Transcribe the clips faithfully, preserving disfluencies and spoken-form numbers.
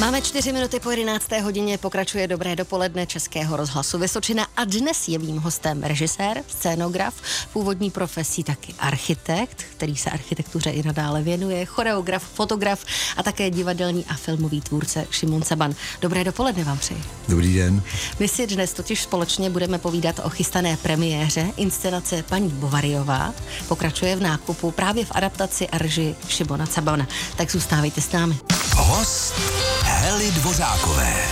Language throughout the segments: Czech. Máme čtyři minuty po jedenácté hodině, pokračuje Dobré dopoledne Českého rozhlasu Vysočina a dnes je mým hostem režisér, scénograf, původní profesí taky architekt, který se architektuře i nadále věnuje, choreograf, fotograf a také divadelní a filmový tvůrce Šimon Saban. Dobré dopoledne vám přeji. Dobrý den. My si dnes totiž společně budeme povídat o chystané premiéře inscenace Paní Bovaryová. Pokračuje v nákupu právě v adaptaci a režii Šimona Sabana. Tak zůstávejte s námi. Host Hely Dvořákové.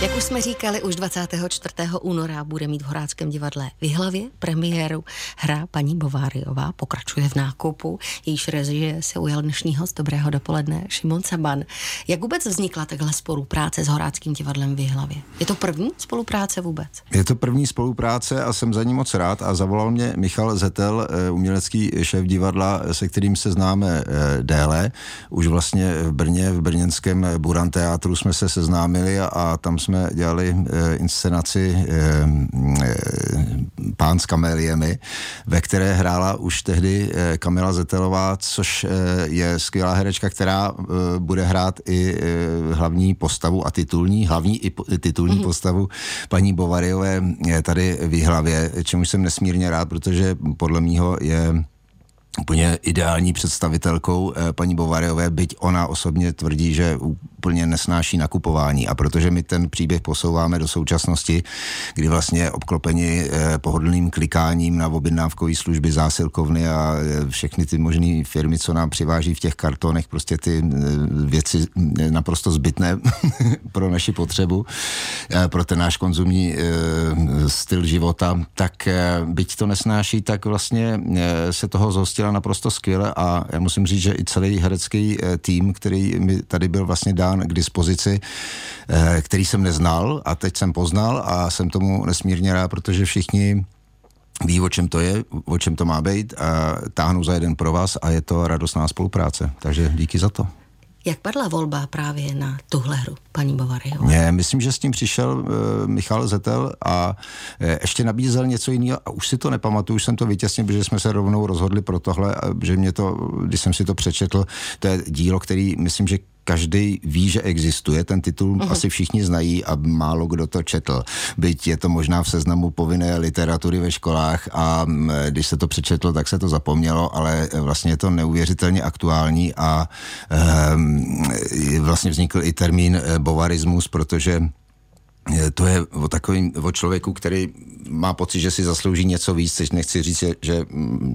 Jak už jsme říkali, už dvacátého čtvrtého února bude mít v Horáckém divadle v Jihlavě premiéru hra Paní Bovaryová pokračuje v nákupu. Jejíž režie se ujal dnešní host Dobrého dopoledne Šimon Saban. Jak vůbec vznikla takhle spolupráce s Horáckým divadlem v Jihlavě? Je to první spolupráce vůbec? Je to první spolupráce a jsem za ní moc rád a zavolal mě Michal Zetel, umělecký šéf divadla, se kterým se známe déle. Už vlastně v Brně, v brněnském Buranteátru jsme se seznámili a tam jsme jsme dělali e, inscenaci e, e, Pán s kameliemi, ve které hrála už tehdy e, Kamila Zetelová, což e, je skvělá herečka, která e, bude hrát i e, hlavní postavu a titulní, hlavní i po, titulní mm-hmm. postavu paní Bovaryové tady v Jihlavě, čemu jsem nesmírně rád, protože podle mýho je úplně ideální představitelkou paní Bovaryové, byť ona osobně tvrdí, že úplně nesnáší nakupování. A protože my ten příběh posouváme do současnosti, kdy vlastně obklopeni pohodlným klikáním na objednávkové služby, zásilkovny a všechny ty možné firmy, co nám přiváží v těch kartonech, prostě ty věci naprosto zbytné pro naši potřebu, pro ten náš konzumní styl života, tak byť to nesnáší, tak vlastně se toho zhostí naprosto skvěle a já musím říct, že i celý herecký tým, který mi tady byl vlastně dán k dispozici, který jsem neznal a teď jsem poznal a jsem tomu nesmírně rád, protože všichni ví, o čem to je, o čem to má být a táhnou za jeden pro vás a je to radostná spolupráce, takže díky za to. Jak padla volba právě na tuhle hru, paní Bovaryová? Ne, myslím, že s tím přišel e, Michal Zetel a e, ještě nabízel něco jiného a už si to nepamatuju, už jsem to vytěsnil, protože jsme se rovnou rozhodli pro tohle, že mě to, když jsem si to přečetl, to je dílo, který myslím, že každý ví, že existuje, ten titul mm-hmm. asi všichni znají a málo kdo to četl. Byť je to možná v seznamu povinné literatury ve školách a když se to přečetlo, tak se to zapomnělo, ale vlastně je to neuvěřitelně aktuální a um, vlastně vznikl i termín bovarismus, protože to je o takovým, o člověku, který má pocit, že si zaslouží něco víc, což nechci říct, že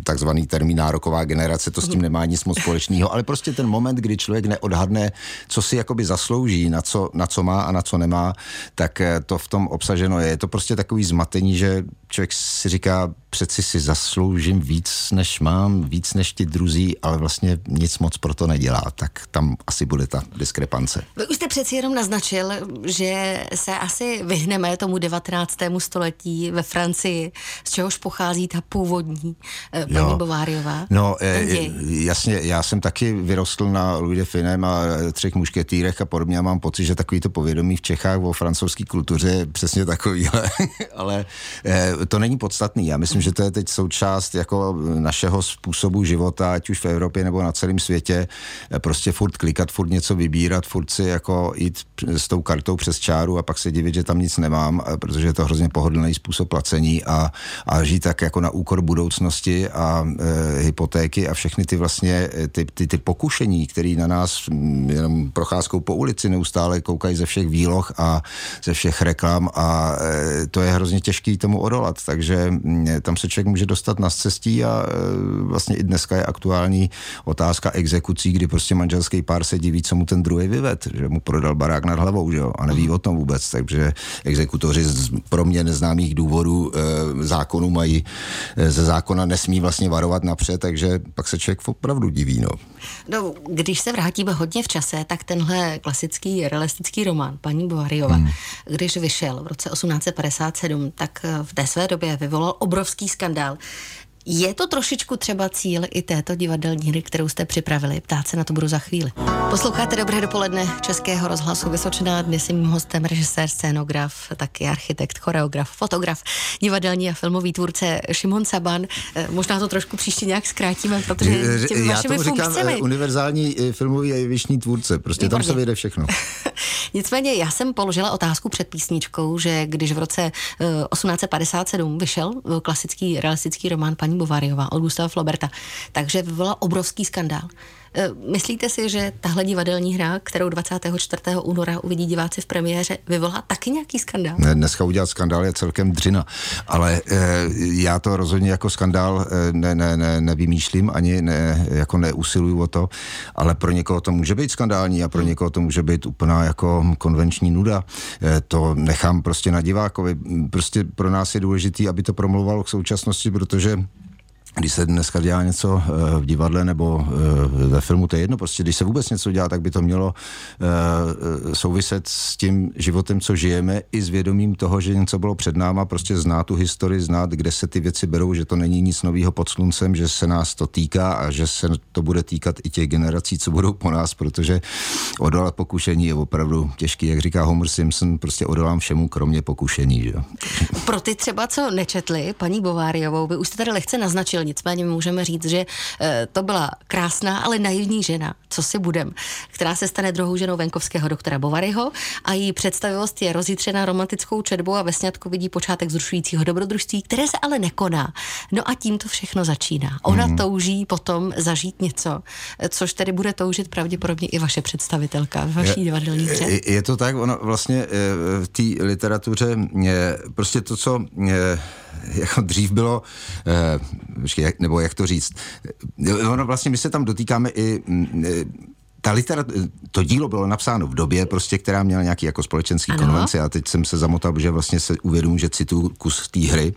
takzvaný termín nároková generace, to s tím nemá nic moc společného, ale prostě ten moment, kdy člověk neodhadne, co si jakoby zaslouží, na co, na co má a na co nemá, tak to v tom obsaženo je. Je to prostě takový zmatení, že člověk si říká, přeci si zasloužím víc, než mám, víc než ti druzí, ale vlastně nic moc pro to nedělá, tak tam asi bude ta diskrepance. Vy už jste přeci jenom naznačil, že se asi vyhneme tomu devatenáctému století ve Francii, z čehož pochází ta původní eh, paní jo. Bovaryová. No, eh, jasně, já jsem taky vyrostl na Louis de Finem a Třech mušketýrech a podobně a mám pocit, že takový to povědomí v Čechách o francouzské kultuře je přesně takový, ale, ale eh, to není podstatný. Já myslím, že to je teď součást jako našeho způsobu života, ať už v Evropě nebo na celém světě, prostě furt klikat, furt něco vybírat, furt si jako jít s tou kartou přes čáru a pak se divit, že tam nic nemám, protože je to hrozně pohodlný způsob placení a, a žít tak jako na úkor budoucnosti a e, hypotéky a všechny ty vlastně ty, ty, ty pokušení, které na nás jenom procházkou po ulici neustále koukají ze všech výloh a ze všech reklam a e, to je hrozně těžký tomu odolat, takže e, tam se člověk může dostat na scestí a e, vlastně i dneska je aktuální otázka exekucí, kdy prostě manželský pár se diví, co mu ten druhý vyved, že mu prodal barák nad hlavou, že jo, a neví o tom vůbec, takže exekutoři z pro mě neznámých důvodů e, zákonu mají, e, ze zákona nesmí vlastně varovat napřed, takže pak se člověk opravdu diví, no. No, když se vrátíme hodně v čase, tak tenhle klasický realistický román paní Bovaryová, hmm. když vyšel v roce osmnáct padesát sedm, tak v té své době vyvolal obrovský skandál. Je to trošičku třeba cíl i této divadelní hry, kterou jste připravili? Ptát se na to budu za chvíli. Posloucháte Dobré dopoledne Českého rozhlasu Vysočina. Dnes je mým hostem režisér, scénograf, taky architekt, choreograf, fotograf, divadelní a filmový tvůrce Šimon Saban. Možná to trošku příště nějak zkrátíme, protože těmi vašimi funkcemi. Já tomu říkám univerzální filmový a jevištní tvůrce. Prostě tam se vyjde všechno. Nicméně já jsem položila otázku před písničkou, že když v roce osmnáct padesát sedm vyšel klasický realistický román Paní Bovaryová od Gustava Flauberta, takže vyvolal obrovský skandál. Myslíte si, že tahle divadelní hra, kterou dvacátého čtvrtého února uvidí diváci v premiéře, vyvolá taky nějaký skandál? Dneska udělat skandál je celkem dřina, ale e, já to rozhodně jako skandál ne, ne, ne, nevymýšlím, ani ne, jako neusiluju o to, ale pro někoho to může být skandální a pro někoho to může být úplná jako konvenční nuda. E, to nechám prostě na divákovi. Prostě pro nás je důležitý, aby to promluvalo k současnosti, protože když se dneska dělá něco v divadle nebo ve filmu, to je jedno, prostě když se vůbec něco dělá, tak by to mělo souviset s tím životem, co žijeme, i s vědomím toho, že něco bylo před náma, prostě znát tu historii, znát, kde se ty věci berou, že to není nic nového pod sluncem, že se nás to týká a že se to bude týkat i těch generací, co budou po nás, protože odolat pokušení je opravdu těžký, jak říká Homer Simpson, prostě odolám všemu, kromě pokušení. Že? Pro ty třeba, co nečetli paní Bovaryovou, vy už jste tady lehce naznačil, nicméně můžeme říct, že to byla krásná, ale naivní žena, co si budem, která se stane druhou ženou venkovského doktora Bovaryho a její představivost je rozjitřena romantickou četbou a ve sňatku vidí počátek zrušujícího dobrodružství, které se ale nekoná. No a tím to všechno začíná. Ona mm. touží potom zažít něco, což tedy bude toužit pravděpodobně i vaše představitelka, vaší divadelní hře. Je, je to tak, ono vlastně v té literatuře je prostě to, co je, jako dřív bylo, eh, nebo jak to říct, ono vlastně my se tam dotýkáme i... Ta literat, to dílo bylo napsáno v době, prostě, která měla nějaký jako společenský ano. konvence a teď jsem se zamotal, že vlastně se uvědomuji, že cituju kus té hry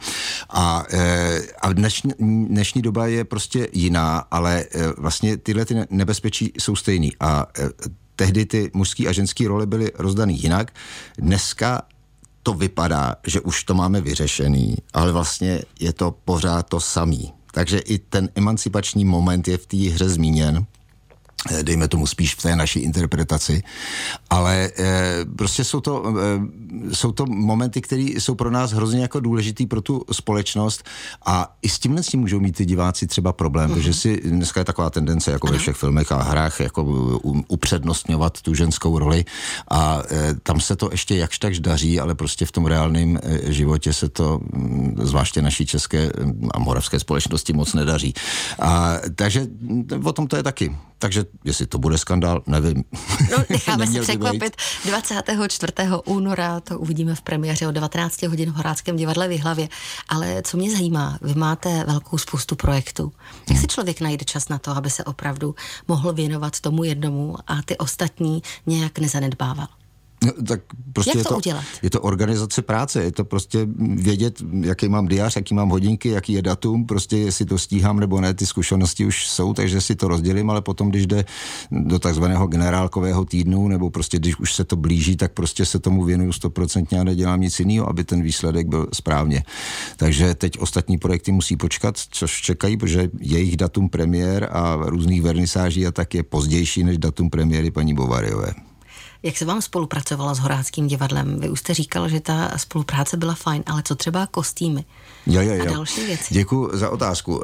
a, e, a dnešní, dnešní doba je prostě jiná, ale e, vlastně tyhle ty nebezpečí jsou stejný a e, tehdy ty mužský a ženský role byly rozdaný jinak. Dneska to vypadá, že už to máme vyřešený, ale vlastně je to pořád to samý. Takže i ten emancipační moment je v té hře zmíněn, dejme tomu spíš v té naší interpretaci, ale e, prostě jsou to, e, jsou to momenty, které jsou pro nás hrozně jako důležitý pro tu společnost a i s tímhle si můžou mít ty diváci třeba problém, mm-hmm. protože si dneska je taková tendence jako ano. ve všech filmech a hrách jako upřednostňovat tu ženskou roli a e, tam se to ještě jakž takž daří, ale prostě v tom reálném e, životě se to m, zvláště naší české a moravské společnosti moc nedaří. A, takže o tom to je taky. Takže jestli to bude skandál, nevím. No, necháme se překvapit. dvacátého čtvrtého února to uvidíme v premiéře o devatenácti hodin v Horáckém divadle v Jihlavě. Ale co mě zajímá, vy máte velkou spoustu projektů. Jak si člověk najde čas na to, aby se opravdu mohl věnovat tomu jednomu a ty ostatní nějak nezanedbával? No, tak prostě jak to, je to udělat? Je to organizace práce, je to prostě vědět, jaký mám diář, jaký mám hodinky, jaký je datum, prostě jestli to stíhám nebo ne, ty zkušenosti už jsou, takže si to rozdělím, ale potom, když jde do takzvaného generálkového týdnu, nebo prostě když už se to blíží, tak prostě se tomu věnuju stoprocentně a nedělám nic jiného, aby ten výsledek byl správně. Takže teď ostatní projekty musí počkat, což čekají, protože jejich datum premiér a různých vernisáží a tak je pozdější než datum premiéry paní Bovaryové. Jak se vám spolupracovala s Horáckým divadlem? Vy už jste říkal, že ta spolupráce byla fajn, ale co třeba kostýmy jo, jo, jo. a další věci? Děkuji za otázku.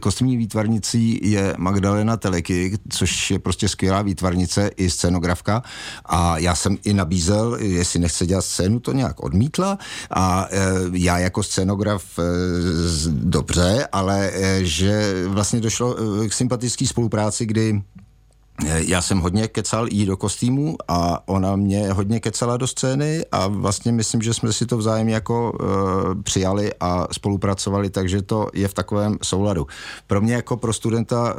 Kostýmní výtvarnicí je Magdalena Teleky, což je prostě skvělá výtvarnice i scenografka a já jsem i nabízel, jestli nechce dělat scénu, to nějak odmítla a já jako scenograf dobře, ale že vlastně došlo k sympatické spolupráci, kdy já jsem hodně kecal jí do kostýmu a ona mě hodně kecala do scény a vlastně myslím, že jsme si to vzájemně jako e, přijali a spolupracovali, takže to je v takovém souladu. Pro mě jako pro studenta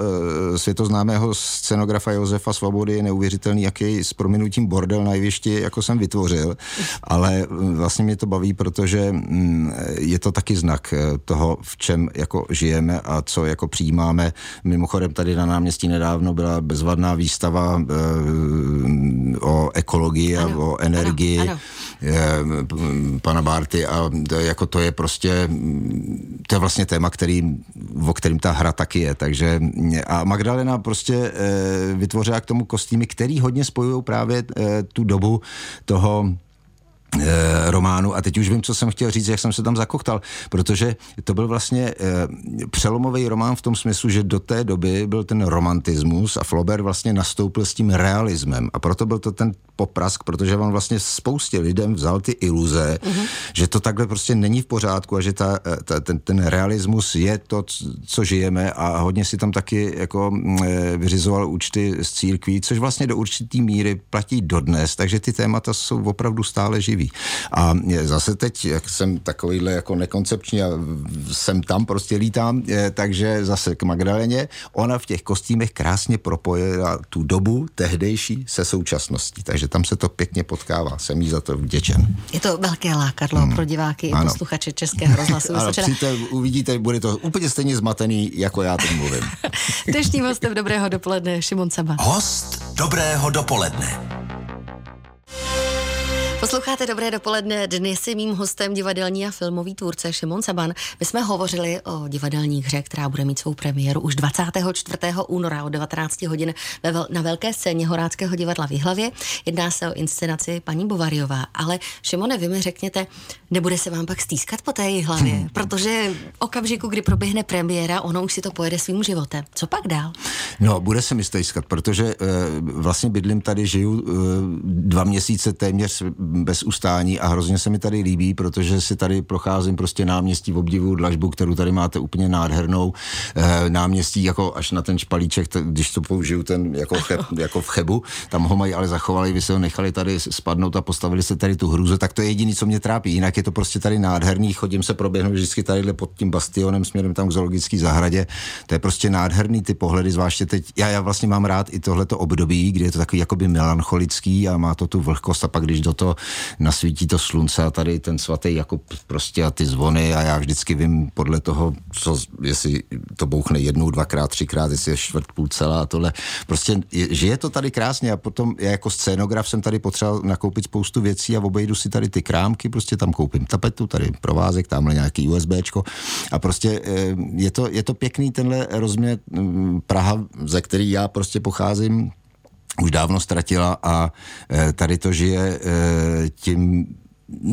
e, světoznámého scenografa Josefa Svobody je neuvěřitelný, jaký s prominutím bordel na jevišti jako jsem vytvořil, ale vlastně mě to baví, protože mm, je to taky znak toho, v čem jako žijeme a co jako přijímáme. Mimochodem tady na náměstí nedávno byla bezvadná výstava e, o ekologii ano, a o energii ano, ano. E, pana Bárty a jako to je prostě to je vlastně téma, který, o kterým ta hra taky je, takže a Magdalena prostě e, vytvořila k tomu kostýmy, který hodně spojují právě e, tu dobu toho e, románu. A teď už vím, co jsem chtěl říct, jak jsem se tam zakochtal, protože to byl vlastně e, přelomový román v tom smyslu, že do té doby byl ten romantismus a Flaubert vlastně nastoupil s tím realismem. A proto byl to ten poprask, protože on vlastně spoustě lidem vzal ty iluze, mm-hmm. že to takhle prostě není v pořádku a že ta, ta, ten, ten realismus je to, co žijeme, a hodně si tam taky jako e, vyřizoval účty z církví, což vlastně do určitý míry platí dodnes, takže ty témata jsou opravdu stále živý. A zase teď, jak jsem takovýhle jako nekoncepční a jsem tam, prostě lítám, e, takže zase k Magdaleně, ona v těch kostýmech krásně propojila tu dobu tehdejší se současností, takže tam se to pěkně potkává. Jsem jí za to vděčen. Je to velké lákadlo hmm. pro diváky ano. i posluchače Českého rozhlasu Vysočina. Přijďte, uvidíte, bude to úplně stejně zmatený, jako já to mluvím. Dnešním hostem Dobrého dopoledne Šimon Saban. Host Dobrého dopoledne. Posloucháte Dobré dopoledne, dnes je mým hostem divadelní a filmový tvůrce Šimon Saban. My jsme hovořili o divadelní hře, která bude mít svou premiéru už dvacátého čtvrtého února o devatenáct hodin na velké scéně Horáckého divadla v Jihlavě. Jedná se o inscenaci Paní Bovaryová, ale Šimone, vy mi řekněte, nebude se vám pak stýskat po té Jihlavě, hmm. protože okamžiku, kdy proběhne premiéra, ono už si to pojede svým životem. Co pak dál? No, bude se mi stýskat, protože vlastně bydlím tady, žiju dva měsíce téměř bez ustání a hrozně se mi tady líbí, protože si tady procházím prostě náměstí v obdivu, dlažbu, kterou tady máte úplně nádhernou, e, náměstí jako až na ten špalíček, t- když to použiju ten jako, cheb, jako v Chebu, tam ho mají ale zachovali, vy se ho nechali tady spadnout a postavili se tady tu hrůzu, tak to je jediný, co mě trápí, jinak je to prostě tady nádherný, chodím se proběhnout vždycky tadyhle pod tím bastionem směrem tam k zoologické zahradě, to je prostě nádherný ty pohledy, zvláště teď, já, já vlastně mám rád i tohleto období, kdy je to takový jakoby melancholický a má to tu vlhkost a pak když do toho nasvítí to slunce a tady ten svatý jako prostě a ty zvony a já vždycky vím podle toho, co, jestli to bouchne jednou, dvakrát, třikrát, jestli je čtvrt, půl celá a tohle. Prostě je, žije to tady krásně a potom já jako scénograf jsem tady potřeboval nakoupit spoustu věcí a obejdu si tady ty krámky, prostě tam koupím tapetu, tady provázek, tamhle nějaký USBčko a prostě je to, je to pěkný tenhle rozměr Praha, ze který já prostě pocházím, už dávno ztratila a e, tady to žije e, tím,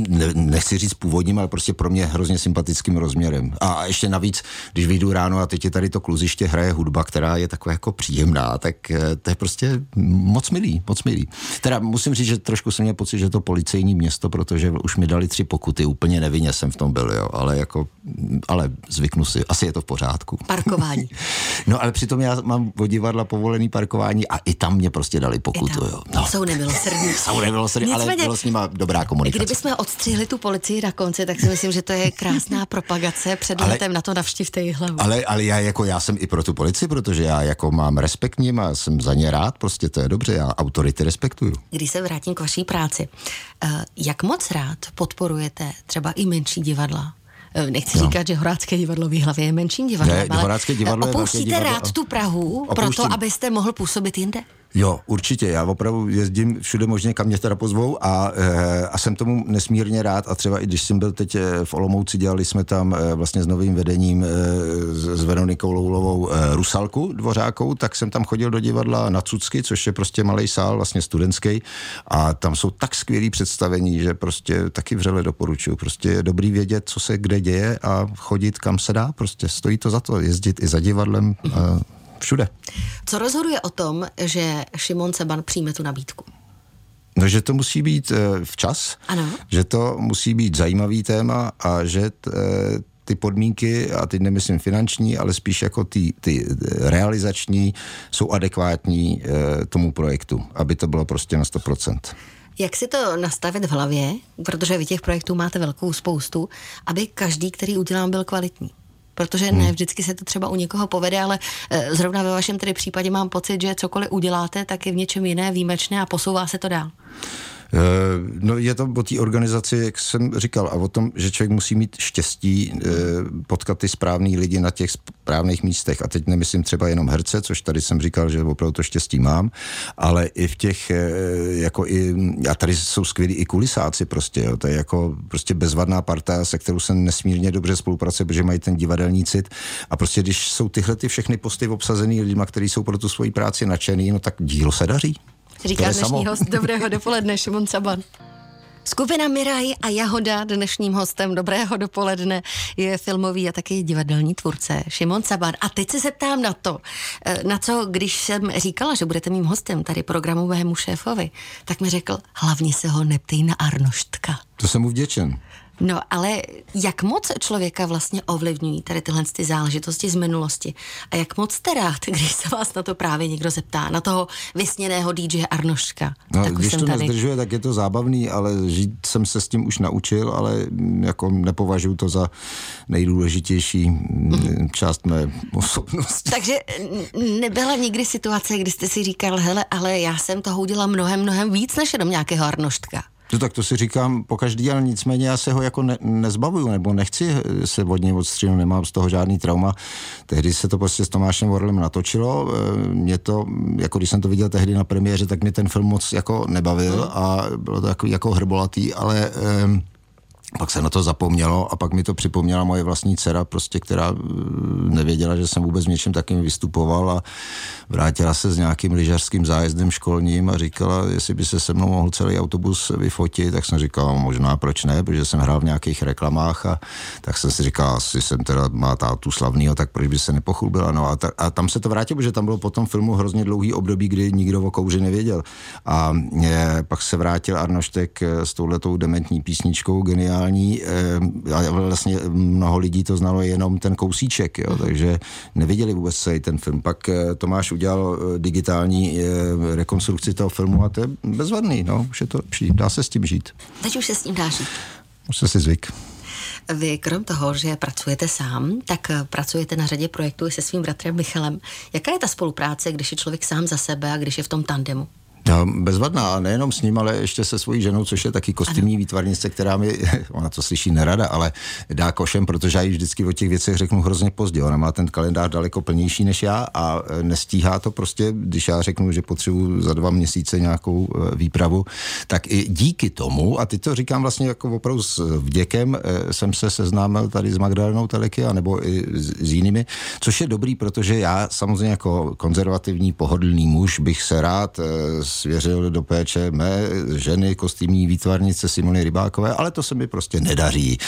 ne, nechci říct původním, ale prostě pro mě hrozně sympatickým rozměrem. A ještě navíc, když vyjdu ráno a teď je tady to kluziště, hraje hudba, která je taková jako příjemná, tak e, to je prostě moc milý, moc milý. Teda musím říct, že trošku jsem měl pocit, že to policejní město, protože už mi dali tři pokuty, úplně nevinně jsem v tom byl, jo, ale jako, ale zvyknu si, asi je to v pořádku. Parkování. No ale přitom já mám od divadla povolený parkování a i tam mě prostě dali pokutu, jo. No. Jsou nemilosrdní. Jsou nemilosrdní, ale bylo s nima dobrá komunikace. Jsme odstřihli tu policii na konci, tak si myslím, že to je krásná propagace před ale, letem na to navštivte Jihlavu. Ale, ale já, jako, já jsem i pro tu policii, protože já jako mám respekt k nim a jsem za ně rád, prostě to je dobře, já autority respektuju. Když se vrátím k vaší práci, jak moc rád podporujete třeba i menší divadla? Nechci no. říkat, že Horácké divadlo v Jihlavě je menším divadlem, ne, ale divadlo opouštíte je rád tu Prahu, opouštím. Proto abyste mohl působit jinde? Jo, určitě. Já opravdu jezdím všude možně, kam mě teda pozvou a, a jsem tomu nesmírně rád a třeba i když jsem byl teď v Olomouci, dělali jsme tam vlastně s novým vedením s Veronikou Loulovou Rusalku Dvořákou, tak jsem tam chodil do divadla na Cucky, což je prostě malej sál, vlastně studentský a tam jsou tak skvělý představení, že prostě taky vřele doporučuju. Prostě je dobrý vědět, co se kde děje a chodit kam se dá. Prostě stojí to za to, jezdit i za divadlem a všude. Co rozhoduje o tom, že Šimon Saban přijme tu nabídku? No, že to musí být e, včas, ano. že to musí být zajímavý téma a že t, e, ty podmínky, a teď nemyslím finanční, ale spíš jako ty, ty realizační, jsou adekvátní e, tomu projektu, aby to bylo prostě na sto procent. Jak si to nastavit v hlavě, protože vy těch projektů máte velkou spoustu, aby každý, který udělám, byl kvalitní? Protože ne vždycky se to třeba u někoho povede, ale zrovna ve vašem tedy případě mám pocit, že cokoliv uděláte, tak je v něčem jiné, výjimečné a posouvá se to dál. No je to o té organizaci, jak jsem říkal, a o tom, že člověk musí mít štěstí potkat ty správný lidi na těch správných místech. A teď nemyslím třeba jenom herce, což tady jsem říkal, že opravdu to štěstí mám, ale i v těch, jako i, a tady jsou skvělí i kulisáci prostě, jo. To je jako prostě bezvadná parta, se kterou jsem nesmírně dobře spolupracuje, protože mají ten divadelní cit. A prostě když jsou tyhle ty všechny posty obsazený lidma, kteří jsou pro tu svoji práci nadšený, no tak dílo se daří. Říká dnešní host Dobrého dopoledne Šimon Saban. Skupina Miraj a Jahoda dnešním hostem Dobrého dopoledne je filmový a taky divadelní tvůrce Šimon Saban. A teď se zeptám na to, na co, když jsem říkala, že budete mým hostem tady programovému šéfovi, tak mi řekl, hlavně se ho neptej na Arnoštka. To jsem mu vděčen. No, ale jak moc člověka vlastně ovlivňují tady tyhle ty záležitosti z minulosti? A jak moc jste rád, když se vás na to právě někdo zeptá, na toho vysněného dý džej Arnoška? No, tak když to tady nezdržuje, tak je to zábavný, ale žít jsem se s tím už naučil, ale jako nepovažuji to za nejdůležitější mm. část mé osobnosti. Takže nebyla nikdy situace, kdy jste si říkal, hele, ale já jsem toho udělal mnohem, mnohem víc, než jenom nějakého Arnoštka. No tak to si říkám po každý, ale nicméně já se ho jako ne, nezbavuju, nebo nechci se od něj odstřínu, nemám z toho žádný trauma. Tehdy se to prostě s Tomášem Orelem natočilo, mě to, jako když jsem to viděl tehdy na premiéře, tak mě ten film moc jako nebavil a bylo to jako, jako hrbolatý, ale Um, pak se na to zapomnělo a pak mi to připomněla moje vlastní dcera, prostě, která nevěděla, že jsem vůbec v něčem takým vystupoval, a vrátila se s nějakým lyžařským zájezdem školním a říkala, jestli by se se mnou mohl celý autobus vyfotit, tak jsem říkal, možná proč ne, protože jsem hrál v nějakých reklamách, a tak jsem si říkal, asi jsem teda má tátu slavnýho, tak proč by se nepochulbila. No a, ta, a tam se to vrátilo, protože tam bylo po tom filmu hrozně dlouhý období, kdy nikdo o kouři nevěděl. A je, pak se vrátil Arnoštek s touhletou dementní písničkou, geniální. A vlastně mnoho lidí to znalo jenom ten kousíček, jo, takže neviděli vůbec celý ten film. Pak Tomáš udělal digitální rekonstrukci toho filmu a to je bezvadný, no, už je to lepší, dá se s tím žít. Teď už se s tím dá žít. Už se si zvyk. Vy krom toho, že pracujete sám, tak pracujete na řadě projektů i se svým bratrem Michalem. Jaká je ta spolupráce, když je člověk sám za sebe a když je v tom tandemu? No, bezvadná, a nejenom s ním, ale ještě se svojí ženou, což je taky kostýmní výtvarnice, která mi, ona to slyší nerada, ale dá košem, protože já jí vždycky o těch věcech řeknu hrozně pozdě. Ona má ten kalendář daleko plnější než já a nestíhá to prostě, když já řeknu, že potřebuji za dva měsíce nějakou výpravu, tak i díky tomu, a teď to říkám vlastně jako opravdu s vděkem, jsem se seznámil tady s Magdalenou Teleky, anebo i s jinými, což je dobrý, protože já samozřejmě jako konzervativní, pohodlný muž bych se rád svěřil do péče mé ženy, kostýmní výtvarnice Simony Rybákové, ale to se mi prostě nedaří.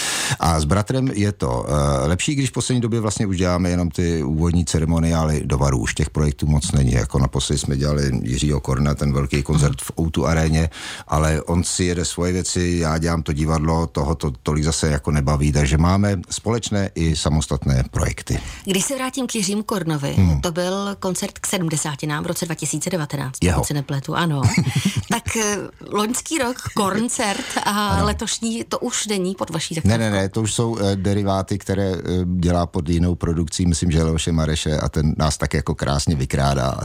A s bratrem je to lepší, když v poslední době vlastně už děláme jenom ty úvodní ceremoniály do varu. Už těch projektů moc není. Jako naposledy jsme dělali Jiřího Korna, ten velký koncert v ó dvě aréně, ale on si jede svoje věci, já dělám to divadlo, toho to tolik zase jako nebaví, takže máme společné i samostatné projekty. Když se vrátím k Jiřímu Kornovi, hmm. to byl koncert k sedmdesátinám v roce dva tisíce devatenáct. Ano. Tak loňský rok koncert a ano. Letošní, to už není pod vaší takové. Ne, ne, ne, to už jsou e, deriváty, které e, dělá pod jinou produkcí, myslím, že Leoše Mareše, a ten nás tak jako krásně vykrádá.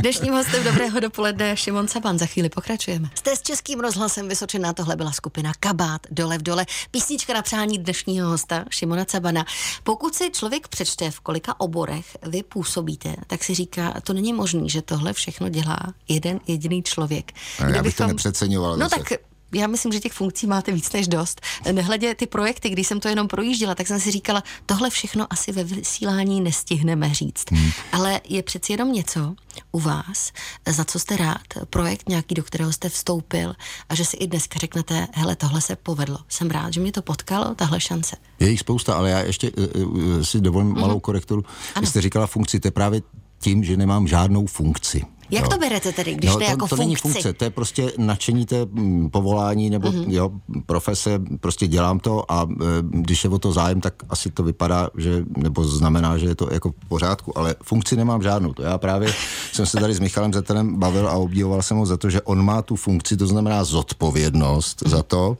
Dnešním hostem Dobrého dopoledne Šimon Saban, za chvíli pokračujeme. Jste s Českým rozhlasem Vysočina, tohle byla skupina Kabát, Dole v dole, písnička na přání dnešního hosta Šimona Sabana. Pokud si člověk přečte, v kolika oborech vy působíte, tak si říká, to není možný, že tohle všechno dělá jeden jediný člověk. No, kdybychom... Já bych to nepřeceňoval. No tak já myslím, že těch funkcí máte víc než dost. Nehledě ty projekty, když jsem to jenom projížděla, tak jsem si říkala, tohle všechno asi ve vysílání nestihneme říct. Hmm. Ale je přeci jenom něco u vás, za co jste rád, projekt nějaký, do kterého jste vstoupil a že si i dneska řeknete, hele, tohle se povedlo. Jsem rád, že mě to potkalo, tahle šance. Je jich spousta, ale já ještě uh, si dovolím mm-hmm. malou korekturu. Vy jste říkala funkci, to je právě tím, že nemám žádnou funkci. Jak jo. To berete tedy, když no, jde to, jako to funkci? To není funkce, to je prostě nadšení, to je povolání nebo mm-hmm. jo, profese, prostě dělám to a e, když je o to zájem, tak asi to vypadá, že, nebo znamená, že je to jako v pořádku, ale funkci nemám žádnou. To já právě jsem se tady s Michalem Zetelem bavil a obdivoval jsem ho za to, že on má tu funkci, to znamená zodpovědnost mm-hmm. za to,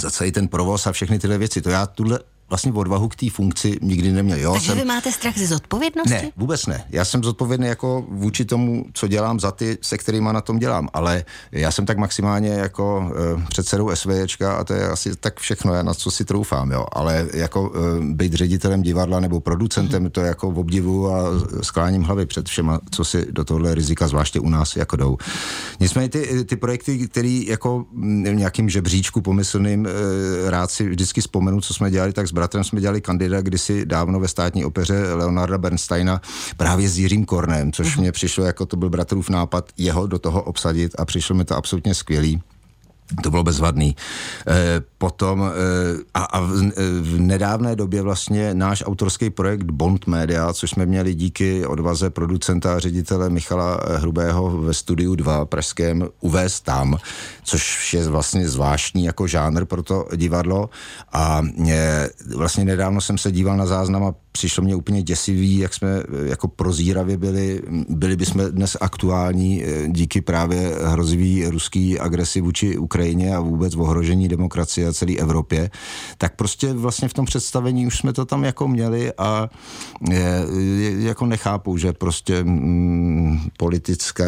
za celý ten provoz a všechny tyhle věci. To já tuhle vlastně odvahu k té funkci nikdy neměl. Jo, Takže jsem... vy máte strach ze zodpovědnosti? Ne, vůbec ne. Já jsem zodpovědný jako vůči tomu, co dělám za ty, se kterýma na tom dělám, ale já jsem tak maximálně jako e, předsedou SVJčka a to je asi tak všechno, já na co si troufám, jo, ale jako e, být ředitelem divadla nebo producentem, mm. to jako obdivuju a skláním hlavy před všema, co si do tohle rizika, zvláště u nás, jako jdou. Nicméně ty, ty projekty, který jako nějakým žebříčku pomyslným e, rád si vždycky vzpomenu, co jsme dělali, tak s bratrem jsme dělali Kandidát kdysi dávno ve Státní opeře Leonarda Bernsteina právě s Jiřím Kornem, což mě přišlo, jako to byl bratrův nápad jeho do toho obsadit a přišlo mi to absolutně skvělý. To bylo bezvadný. E, potom e, a, a v, v nedávné době vlastně náš autorský projekt Bond Media, což jsme měli díky odvaze producenta a ředitele Michala Hrubého ve studiu dva pražském uvést tam, což je vlastně zvláštní jako žánr pro to divadlo. A e, vlastně nedávno jsem se díval na záznam a přišlo mě úplně děsivý, jak jsme jako prozíravě byli, byli bychom dnes aktuální díky právě hrozivý ruský agresi vůči Ukrajině a vůbec ohrožení demokracie a celé Evropě, tak prostě vlastně v tom představení už jsme to tam jako měli a je, je, jako nechápu, že prostě mm, politická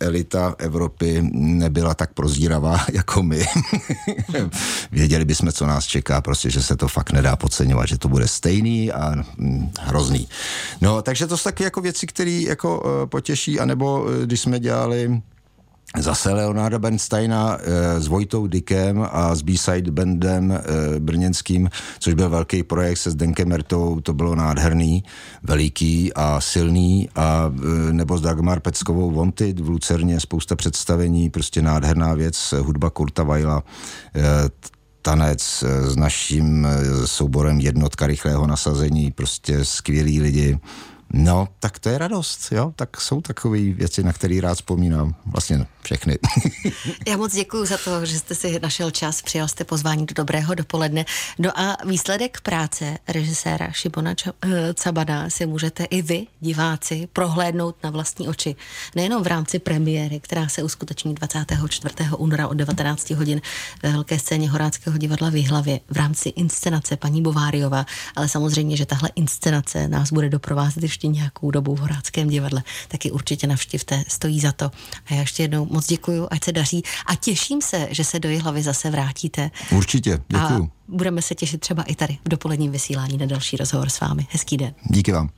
elita Evropy nebyla tak prozíravá jako my. Věděli bychom, co nás čeká, prostě, že se to fakt nedá podceňovat, že to bude stejný a hrozný. No, takže to jsou taky jako věci, které jako potěší, anebo když jsme dělali zase Leonarda Bernsteina e, s Vojtou Dykem a s B-Side Bandem e, brněnským, což byl velký projekt se Zdenkem Ertou, to bylo nádherný, veliký a silný, a e, nebo s Dagmar Pečkovou Wanted v Lucerně, spousta představení, prostě nádherná věc, hudba Kurta Vajla, e, tanec s naším souborem Jednotka rychlého nasazení, prostě skvělí lidi. No, tak to je radost, jo? Tak jsou takové věci, na které rád vzpomínám. Vlastně všechny. Já moc děkuji za to, že jste si našel čas, přijal jste pozvání do Dobrého dopoledne. No a výsledek práce režiséra Šimona Sabana si můžete i vy, diváci, prohlédnout na vlastní oči. Nejenom v rámci premiéry, která se uskuteční dvacátého čtvrtého února od devatenácti hodin ve velké scéně Horáckého divadla v Jihlavě v rámci inscenace Paní Bovaryová, ale samozřejmě, že tahle inscenace nás bude doprovázet ještě nějakou dobu v Horáckém divadle, taky určitě navštivte, stojí za to. A já ještě jednou moc děkuju, ať se daří a těším se, že se do Jihlavy zase vrátíte. Určitě, děkuju. A budeme se těšit třeba i tady v dopoledním vysílání na další rozhovor s vámi. Hezký den. Díky vám.